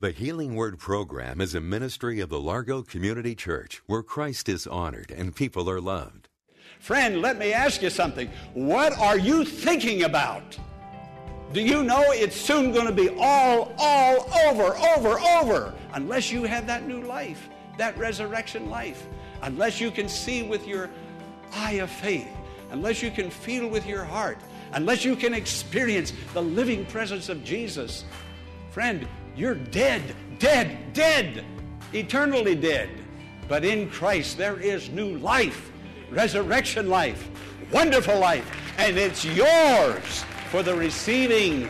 The Healing Word program is a ministry of the Largo Community Church, where Christ is honored and people are loved. Friend, let me ask you something. What are you thinking about? Do you know it's soon going to be all over, unless you have that new life, that resurrection life, unless you can see with your eye of faith, unless you can feel with your heart, unless you can experience the living presence of Jesus. Friend, you're dead, eternally dead. But in Christ, there is new life, resurrection life, wonderful life, and it's yours for the receiving.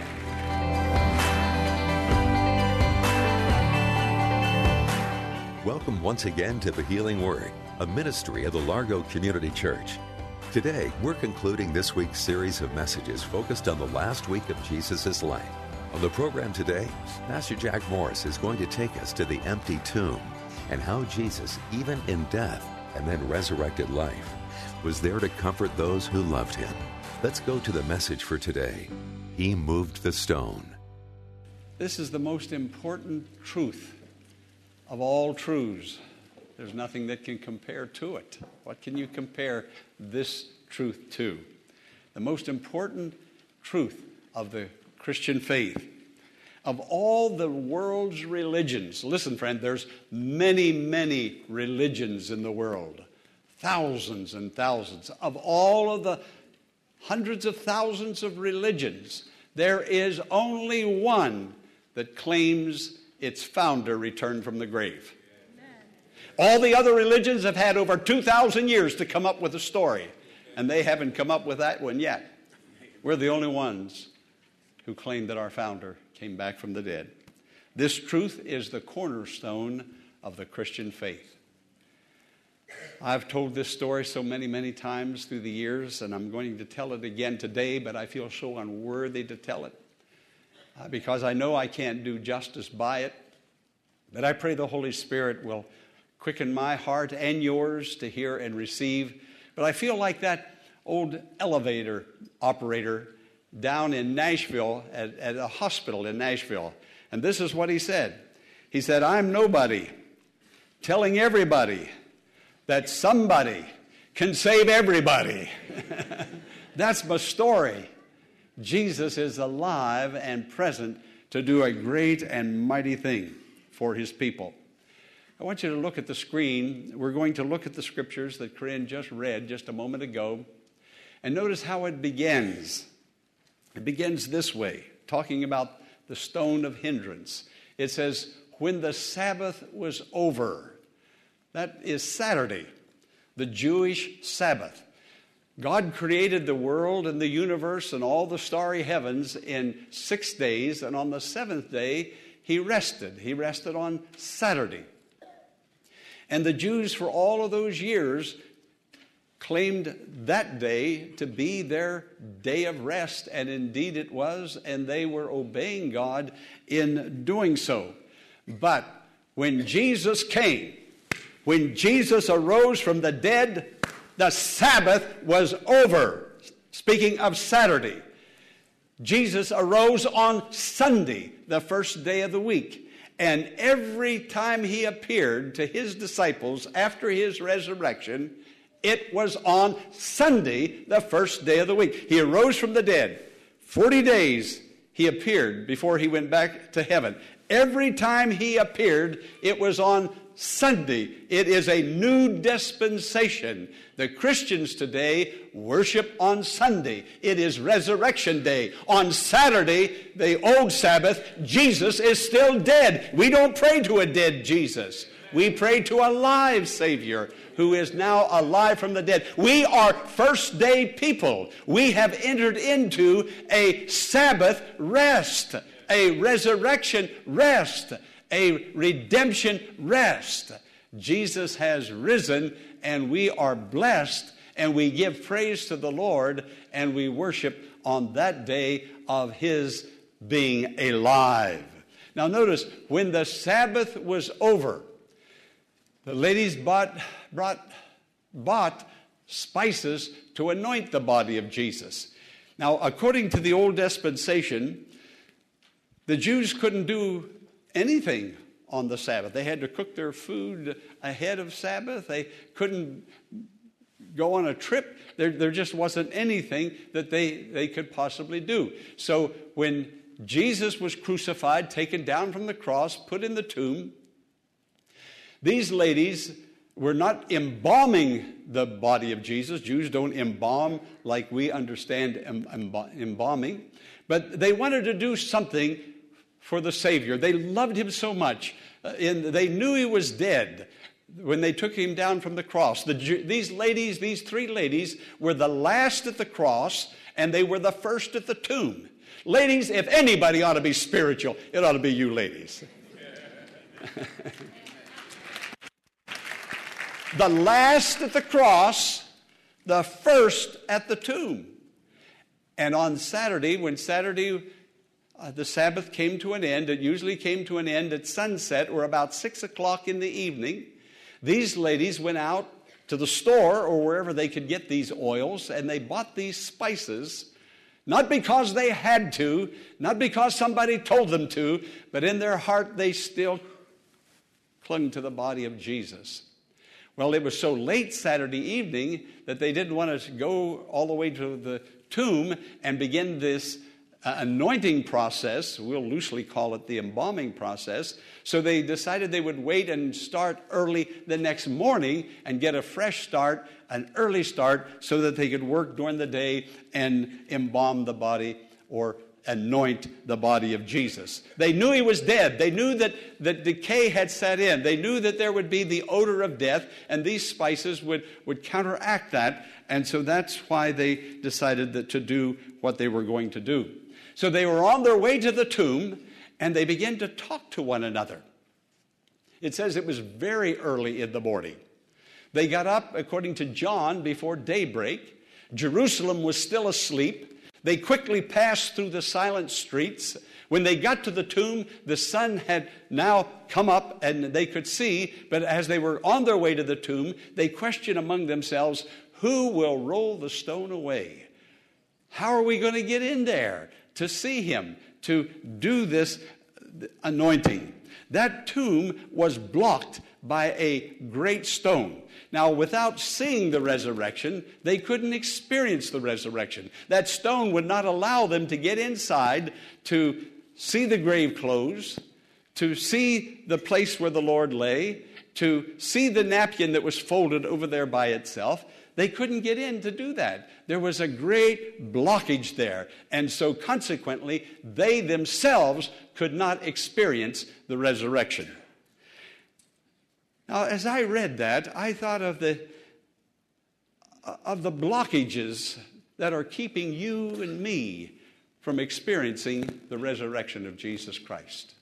Welcome once again to The Healing Word, a ministry of the Largo Community Church. Today, we're concluding this week's series of messages focused on the last week of Jesus' life. On the program today, Pastor Jack Morris is going to take us to the empty tomb and how Jesus, even in death and then resurrected life, was there to comfort those who loved him. Let's go to the message for today. He moved the stone. This is the most important truth of all truths. There's nothing that can compare to it. What can you compare this truth to? The most important truth of the Christian faith. Of all the world's religions, listen, friend, there's many, many religions in the world. Thousands and thousands. Of all of the hundreds of thousands of religions, there is only one that claims its founder returned from the grave. Amen. All the other religions have had over 2,000 years to come up with a story, and they haven't come up with that one yet. We're the only ones who claimed that our founder came back from the dead. This truth is the cornerstone of the Christian faith. I've told this story so many, many times through the years, and I'm going to tell it again today, but I feel so unworthy to tell it because I know I can't do justice by it. But I pray the Holy Spirit will quicken my heart and yours to hear and receive. But I feel like that old elevator operator down in Nashville, at a hospital in Nashville. And this is what he said. He said, "I'm nobody telling everybody that somebody can save everybody." That's my story. Jesus is alive and present to do a great and mighty thing for his people. I want you to look at the screen. We're going to look at the scriptures that Corinne just read just a moment ago. And notice how it begins. It begins this way, talking about the stone of hindrance. It says, when the Sabbath was over. That is Saturday, the Jewish Sabbath. God created the world and the universe and all the starry heavens in 6 days, and on the seventh day, he rested. He rested on Saturday. And the Jews, for all of those years, claimed that day to be their day of rest, and indeed it was, and they were obeying God in doing so. But when Jesus came, when Jesus arose from the dead, the Sabbath was over. Speaking of Saturday, Jesus arose on Sunday, the first day of the week, and every time he appeared to his disciples after his resurrection, it was on Sunday, the first day of the week. He arose from the dead. 40 days he appeared before he went back to heaven. Every time he appeared, it was on Sunday. It is a new dispensation. The Christians today worship on Sunday. It is Resurrection Day. On Saturday, the old Sabbath, Jesus is still dead. We don't pray to a dead Jesus. We pray to a live Savior who is now alive from the dead. We are first day people. We have entered into a Sabbath rest. a resurrection rest, a redemption rest. Jesus has risen, and we are blessed, and we give praise to the Lord, and we worship on that day of his being alive. Now notice, when the Sabbath was over, the ladies bought spices to anoint the body of Jesus. Now, according to the old dispensation, the Jews couldn't do anything on the Sabbath. They had to cook their food ahead of Sabbath. They couldn't go on a trip. There just wasn't anything that they could possibly do. So when Jesus was crucified, taken down from the cross, put in the tomb, these ladies were not embalming the body of Jesus. Jews don't embalm like we understand embalming. But they wanted to do something for the Savior. They loved him so much. And they knew he was dead when they took him down from the cross. These three ladies, were the last at the cross, and they were the first at the tomb. Ladies, if anybody ought to be spiritual, it ought to be you ladies. The last at the cross, the first at the tomb. And on Saturday, when the Sabbath came to an end, it usually came to an end at sunset or about 6 o'clock in the evening, these ladies went out to the store or wherever they could get these oils, and they bought these spices, not because they had to, not because somebody told them to, but in their heart they still clung to the body of Jesus. Well, it was so late Saturday evening that they didn't want to go all the way to the tomb and begin this anointing process. We'll loosely call it the embalming process. So they decided they would wait and start early the next morning and get a fresh start, an early start, so that they could work during the day and embalm the body or anoint the body of Jesus. They knew he was dead. They knew that decay had set in. They knew that there would be the odor of death, and these spices would counteract that. And so that's why they decided to do what they were going to do. So they were on their way to the tomb, and they began to talk to one another. It says it was very early in the morning. They got up, according to John, before daybreak. Jerusalem was still asleep. They quickly passed through the silent streets. When they got to the tomb, the sun had now come up and they could see, but as they were on their way to the tomb, they questioned among themselves, who will roll the stone away? How are we going to get in there to see him, to do this anointing? That tomb was blocked by a great stone. Now, without seeing the resurrection, they couldn't experience the resurrection. That stone would not allow them to get inside to see the grave clothes, to see the place where the Lord lay, to see the napkin that was folded over there by itself. They couldn't get in to do that. There was a great blockage there. And so consequently, they themselves could not experience the resurrection. Now, as I read that, I thought of the blockages that are keeping you and me from experiencing the resurrection of Jesus Christ.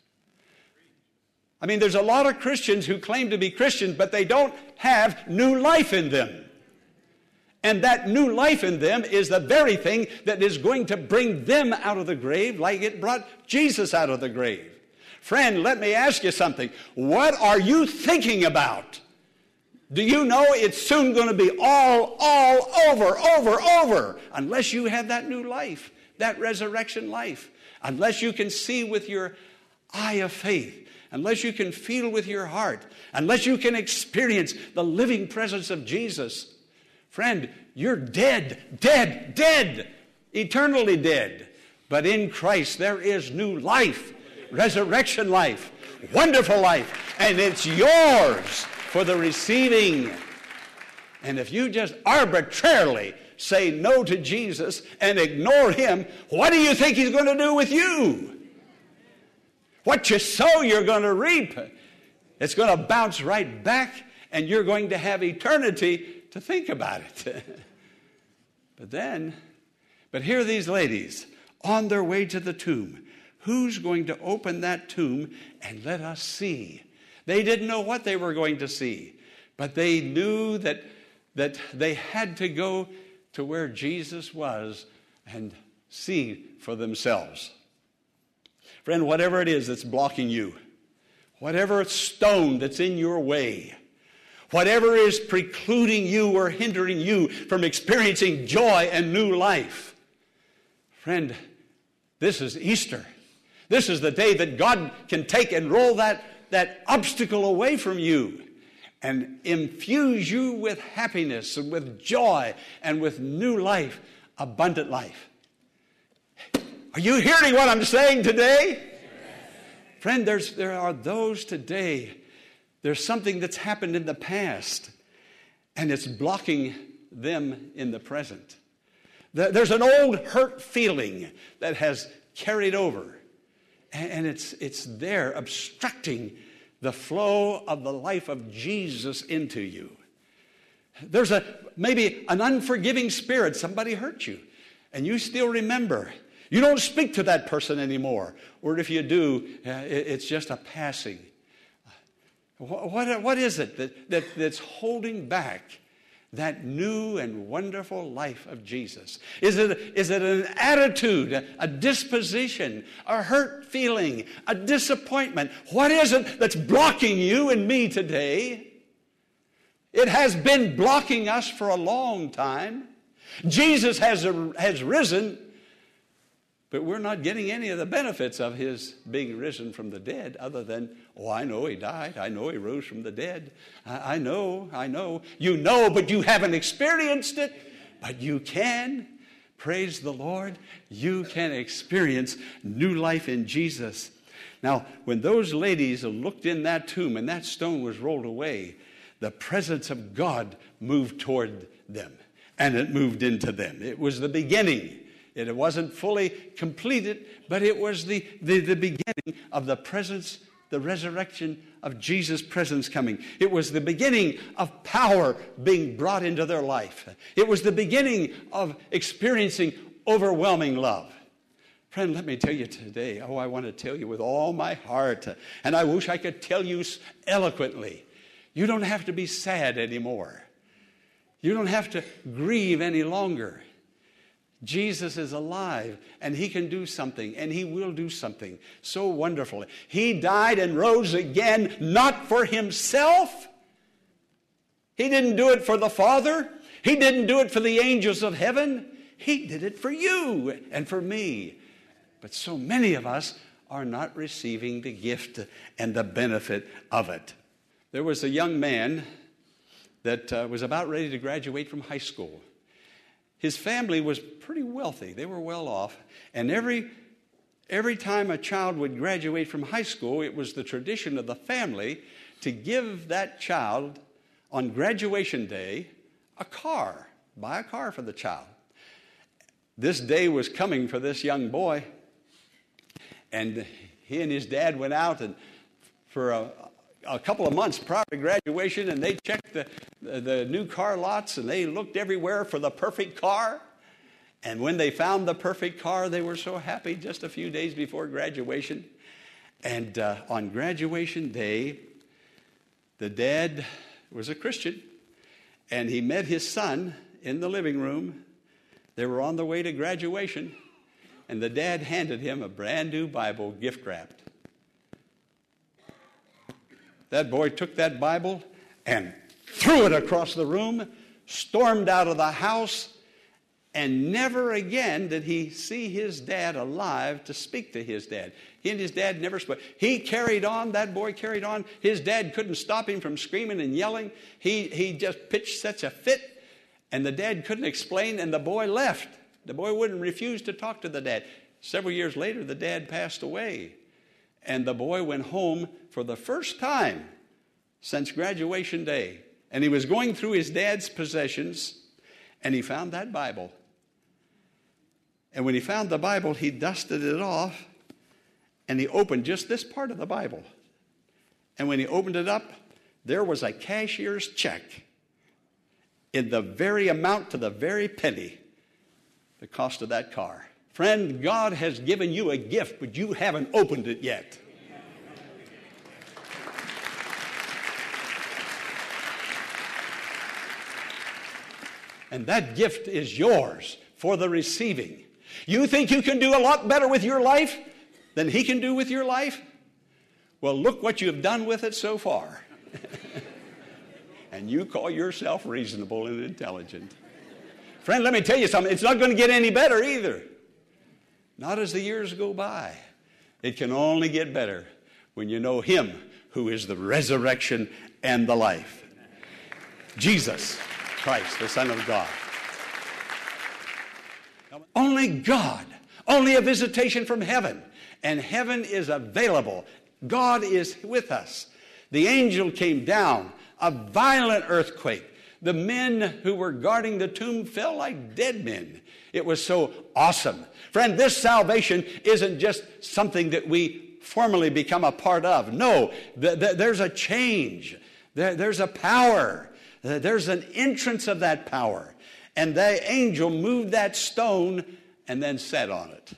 I mean, there's a lot of Christians who claim to be Christians, but they don't have new life in them. And that new life in them is the very thing that is going to bring them out of the grave like it brought Jesus out of the grave. Friend, let me ask you something. What are you thinking about? Do you know it's soon going to be all over, unless you have that new life, that resurrection life, unless you can see with your eye of faith, unless you can feel with your heart, unless you can experience the living presence of Jesus. Friend, you're dead, eternally dead. But in Christ, there is new life. Resurrection life, wonderful life, and it's yours for the receiving. And if you just arbitrarily say no to Jesus and ignore him, what do you think he's going to do with you? What you sow, you're going to reap. It's going to bounce right back, and you're going to have eternity to think about it. But here are these ladies on their way to the tomb, Who's going to open that tomb and let us see? They didn't know what they were going to see, but they knew that they had to go to where Jesus was and see for themselves. Friend, whatever it is that's blocking you, whatever stone that's in your way, whatever is precluding you or hindering you from experiencing joy and new life, friend, this is Easter. This is the day that God can take and roll that obstacle away from you and infuse you with happiness and with joy and with new life, abundant life. Are you hearing what I'm saying today? Yes. Friend, there are those today. There's something that's happened in the past, and it's blocking them in the present. There's an old hurt feeling that has carried over, and it's there obstructing the flow of the life of Jesus into you. There's maybe an unforgiving spirit. Somebody hurt you, and you still remember. You don't speak to that person anymore, or if you do, it's just a passing. What is it that's holding back that new and wonderful life of Jesus? Is it an attitude, a disposition, a hurt feeling, a disappointment? What is it that's blocking you and me today? It has been blocking us for a long time. Jesus has risen, but we're not getting any of the benefits of his being risen from the dead other than, oh, I know he died. I know he rose from the dead. I know. You know, but you haven't experienced it. But you can. Praise the Lord. You can experience new life in Jesus. Now, when those ladies looked in that tomb and that stone was rolled away, the presence of God moved toward them. And it moved into them. It was the beginning. It wasn't fully completed, but it was the beginning of the presence, the resurrection of Jesus' presence coming. It was the beginning of power being brought into their life. It was the beginning of experiencing overwhelming love. Friend, let me tell you today, I want to tell you with all my heart, and I wish I could tell you eloquently, you don't have to be sad anymore. You don't have to grieve any longer. Jesus is alive, and he can do something, and he will do something so wonderful. He died and rose again, not for himself. He didn't do it for the Father. He didn't do it for the angels of heaven. He did it for you and for me. But so many of us are not receiving the gift and the benefit of it. There was a young man that was about ready to graduate from high school. His family was pretty wealthy. They were well off. And every time a child would graduate from high school, it was the tradition of the family to give that child on graduation day a car, buy a car for the child. This day was coming for this young boy. And he and his dad went out and for a couple of months prior to graduation, and they checked the new car lots, and they looked everywhere for the perfect car. And when they found the perfect car, they were so happy just a few days before graduation. And on graduation day, the dad was a Christian, and he met his son in the living room. They were on their way to graduation, and the dad handed him a brand new Bible gift wrapped. That boy took that Bible and threw it across the room, stormed out of the house, and never again did he see his dad alive to speak to his dad. He and his dad never spoke. He carried on. That boy carried on. His dad couldn't stop him from screaming and yelling. He just pitched such a fit, and the dad couldn't explain, and the boy left. The boy wouldn't refuse to talk to the dad. Several years later, the dad passed away. And the boy went home for the first time since graduation day. And he was going through his dad's possessions, and he found that Bible. And when he found the Bible, he dusted it off, and he opened just this part of the Bible. And when he opened it up, there was a cashier's check in the very amount to the very penny, the cost of that car. Friend, God has given you a gift, but you haven't opened it yet. And that gift is yours for the receiving. You think you can do a lot better with your life than He can do with your life? Well, look what you've done with it so far. And you call yourself reasonable and intelligent. Friend, let me tell you something. It's not going to get any better either. Not as the years go by. It can only get better when you know Him who is the resurrection and the life. Jesus Christ, the Son of God. Only God, only a visitation from heaven. And heaven is available. God is with us. The angel came down, a violent earthquake. The men who were guarding the tomb fell like dead men. It was so awesome. Friend, this salvation isn't just something that we formally become a part of. No, there's a change. There's a power. There's an entrance of that power. And the angel moved that stone and then sat on it.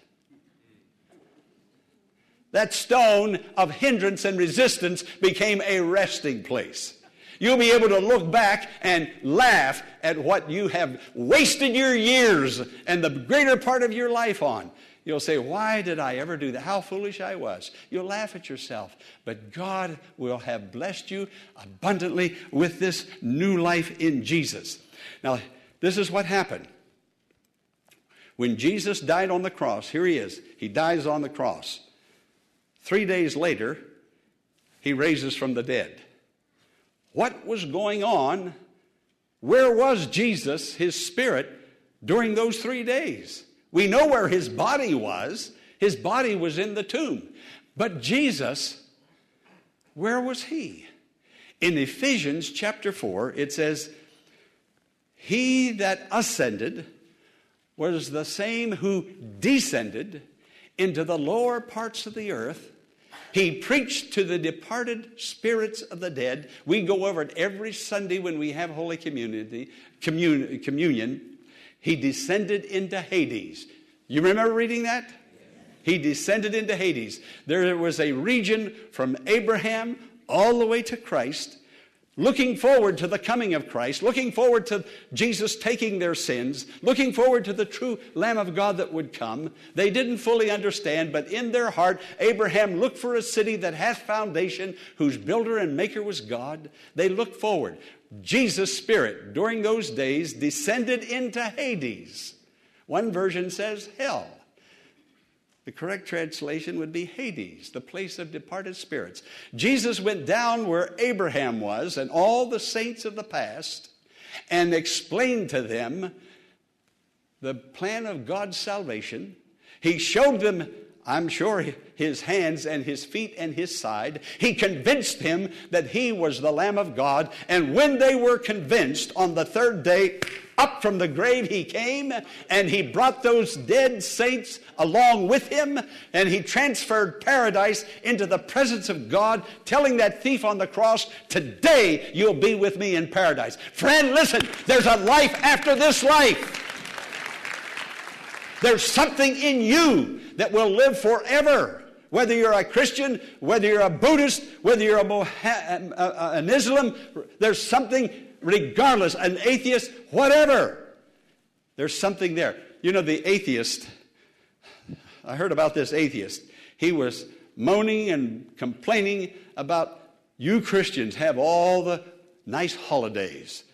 That stone of hindrance and resistance became a resting place. You'll be able to look back and laugh at what you have wasted your years and the greater part of your life on. You'll say, why did I ever do that? How foolish I was. You'll laugh at yourself. But God will have blessed you abundantly with this new life in Jesus. Now, this is what happened. When Jesus died on the cross, here He is. He dies on the cross. 3 days later, He raises from the dead. What was going on? Where was Jesus, His spirit, during those 3 days? We know where His body was. His body was in the tomb. But Jesus, where was He? In Ephesians chapter 4, it says, He that ascended was the same who descended into the lower parts of the earth. He preached to the departed spirits of the dead. We go over it every Sunday when we have Holy Communion. He descended into Hades. You remember reading that? He descended into Hades. There was a region from Abraham all the way to Christ, looking forward to the coming of Christ, looking forward to Jesus taking their sins, looking forward to the true Lamb of God that would come. They didn't fully understand, but in their heart, Abraham looked for a city that hath foundation, whose builder and maker was God. They looked forward. Jesus' spirit, during those days, descended into Hades. One version says hell. The correct translation would be Hades, the place of departed spirits. Jesus went down where Abraham was and all the saints of the past and explained to them the plan of God's salvation. He showed them, I'm sure, His hands and His feet and His side. He convinced them that He was the Lamb of God. And when they were convinced, on the third day, up from the grave He came, and He brought those dead saints along with Him, and He transferred paradise into the presence of God, telling that thief on the cross, today you'll be with me in paradise. Friend, listen, there's a life after this life. There's something in you that will live forever. Whether you're a Christian, whether you're a Buddhist, whether you're an Islam, there's something. Regardless, an atheist, whatever. There's something there. You know, the atheist, I heard about this atheist. He was moaning and complaining about, you Christians have all the nice holidays.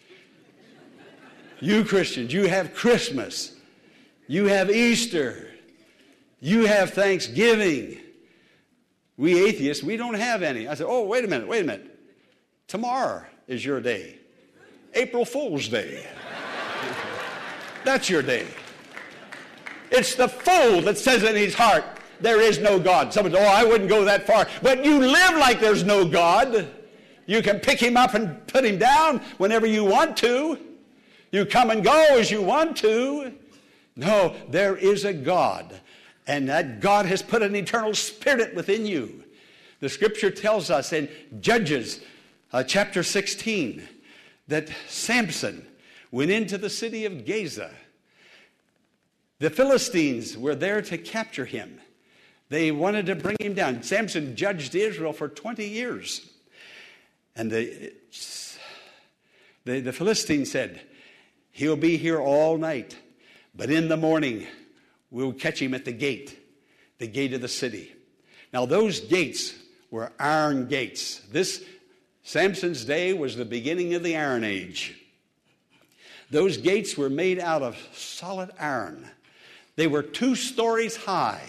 You Christians, you have Christmas. You have Easter. You have Thanksgiving. We atheists, we don't have any. I said, oh, wait a minute. Tomorrow is your day. April Fool's Day. That's your day. It's the fool that says in his heart, there is no God. Someone says, oh, I wouldn't go that far. But you live like there's no God. You can pick Him up and put Him down whenever you want to. You come and go as you want to. No, there is a God. And that God has put an eternal spirit within you. The Scripture tells us in Judges chapter 16, that Samson went into the city of Gaza The Philistines were there to capture him. They wanted to bring him down. Samson judged Israel for 20 years. And the Philistine said, he'll be here all night, but in the morning we'll catch him at the gate of the city. Now those gates were iron gates. This Samson's day was the beginning of the Iron Age. Those gates were made out of solid iron. They were 2 stories high.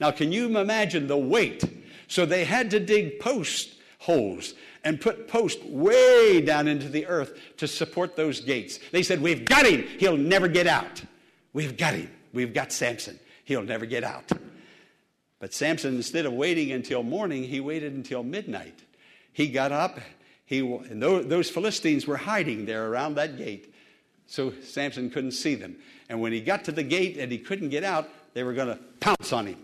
Now, can you imagine the weight? So they had to dig post holes and put posts way down into the earth to support those gates. They said, we've got him. He'll never get out. We've got him. We've got Samson. He'll never get out. But Samson, instead of waiting until morning, he waited until midnight. He got up. And those Philistines were hiding there around that gate. So Samson couldn't see them. And when he got to the gate and he couldn't get out, they were going to pounce on him.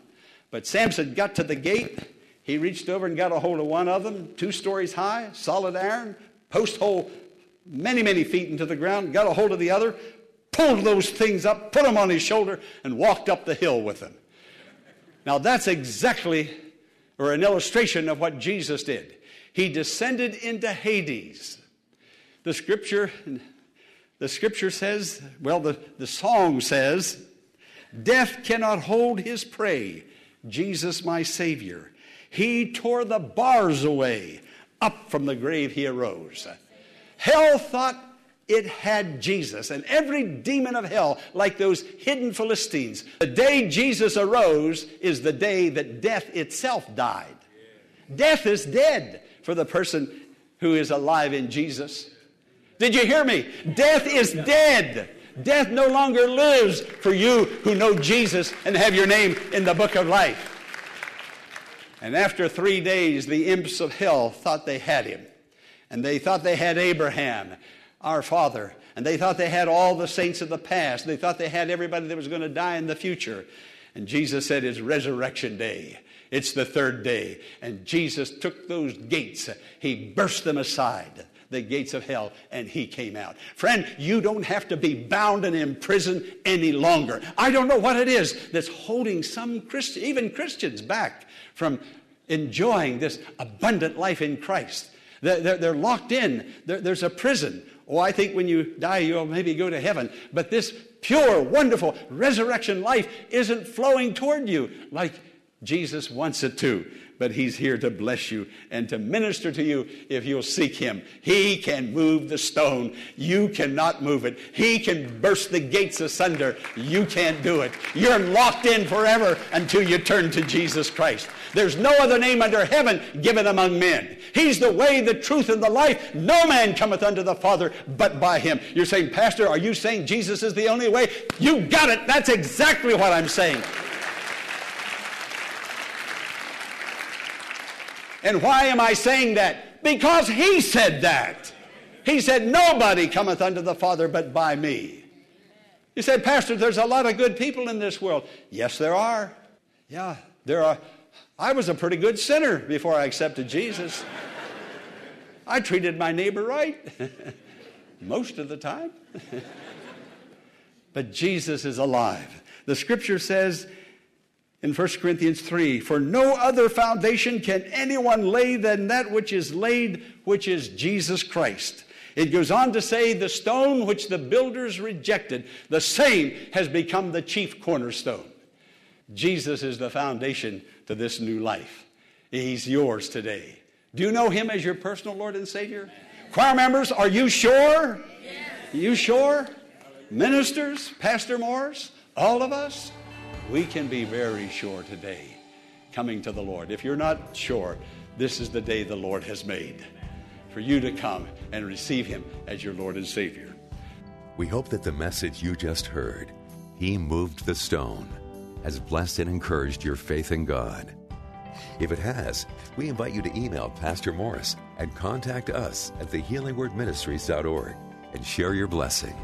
But Samson got to the gate. He reached over and got a hold of one of them, 2 stories high, solid iron, post hole many, many feet into the ground, got a hold of the other, pulled those things up, put them on his shoulder, and walked up the hill with them. Now that's exactly, or an illustration of what Jesus did. He descended into Hades. The scripture says, well, the song says, death cannot hold his prey, Jesus my Savior. He tore the bars away. Up from the grave he arose. Hell thought it had Jesus, and every demon of hell, like those hidden Philistines. The day Jesus arose is the day that death itself died. Death is dead for the person who is alive in Jesus. Did you hear me? Death is dead. Death no longer lives for you who know Jesus and have your name in the book of life. And after 3 days, the imps of hell thought they had him. And they thought they had Abraham, our father. And they thought they had all the saints of the past. They thought they had everybody that was going to die in the future. And Jesus said, it's resurrection day. It's the third day. And Jesus took those gates. He burst them aside, the gates of hell, and he came out. Friend, you don't have to be bound and imprisoned any longer. I don't know what it is that's holding some Christians, even Christians, back from enjoying this abundant life in Christ. They're locked in. There's a prison. Oh, I think when you die, you'll maybe go to heaven. But this pure, wonderful resurrection life isn't flowing toward you like Jesus wants it to. But he's here to bless you and to minister to you if you'll seek him. He can move the stone. You cannot move it. He can burst the gates asunder. You can't do it. You're locked in forever until you turn to Jesus Christ. There's no other name under heaven given among men. He's the way, the truth, and the life. No man cometh unto the Father but by him. You're saying, Pastor, are you saying Jesus is the only way? You got it. That's exactly what I'm saying. And why am I saying that? Because he said that. He said, nobody cometh unto the Father but by me. You said, Pastor, there's a lot of good people in this world. Yes, there are. Yeah, there are. I was a pretty good sinner before I accepted Jesus. I treated my neighbor right most of the time. But Jesus is alive. The scripture says, in 1 Corinthians 3, for no other foundation can anyone lay than that which is laid, which is Jesus Christ. It goes on to say, the stone which the builders rejected, the same has become the chief cornerstone. Jesus is the foundation to this new life. He's yours today. Do you know him as your personal Lord and Savior? Yes. Choir members, are you sure? Yes. You sure? Ministers, Pastor Morris, all of us? We can be very sure today coming to the Lord. If you're not sure, this is the day the Lord has made for you to come and receive him as your Lord and Savior. We hope that the message you just heard, He Moved the Stone, has blessed and encouraged your faith in God. If it has, we invite you to email Pastor Morris and contact us at thehealingwordministries.org and share your blessing.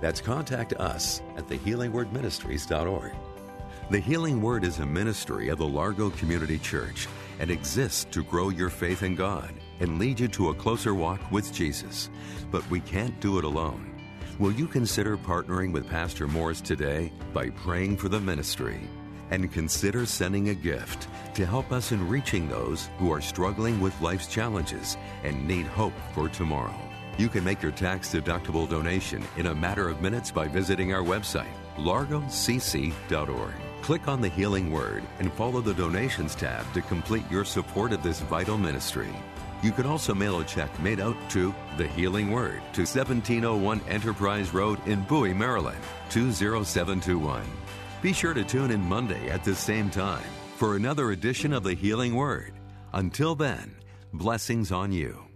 That's contact us at thehealingwordministries.org. The Healing Word is a ministry of the Largo Community Church and exists to grow your faith in God and lead you to a closer walk with Jesus. But we can't do it alone. Will you consider partnering with Pastor Morris today by praying for the ministry? And consider sending a gift to help us in reaching those who are struggling with life's challenges and need hope for tomorrow. You can make your tax-deductible donation in a matter of minutes by visiting our website, largocc.org. Click on the Healing Word and follow the Donations tab to complete your support of this vital ministry. You can also mail a check made out to The Healing Word to 1701 Enterprise Road in Bowie, Maryland, 20721. Be sure to tune in Monday at the same time for another edition of The Healing Word. Until then, blessings on you.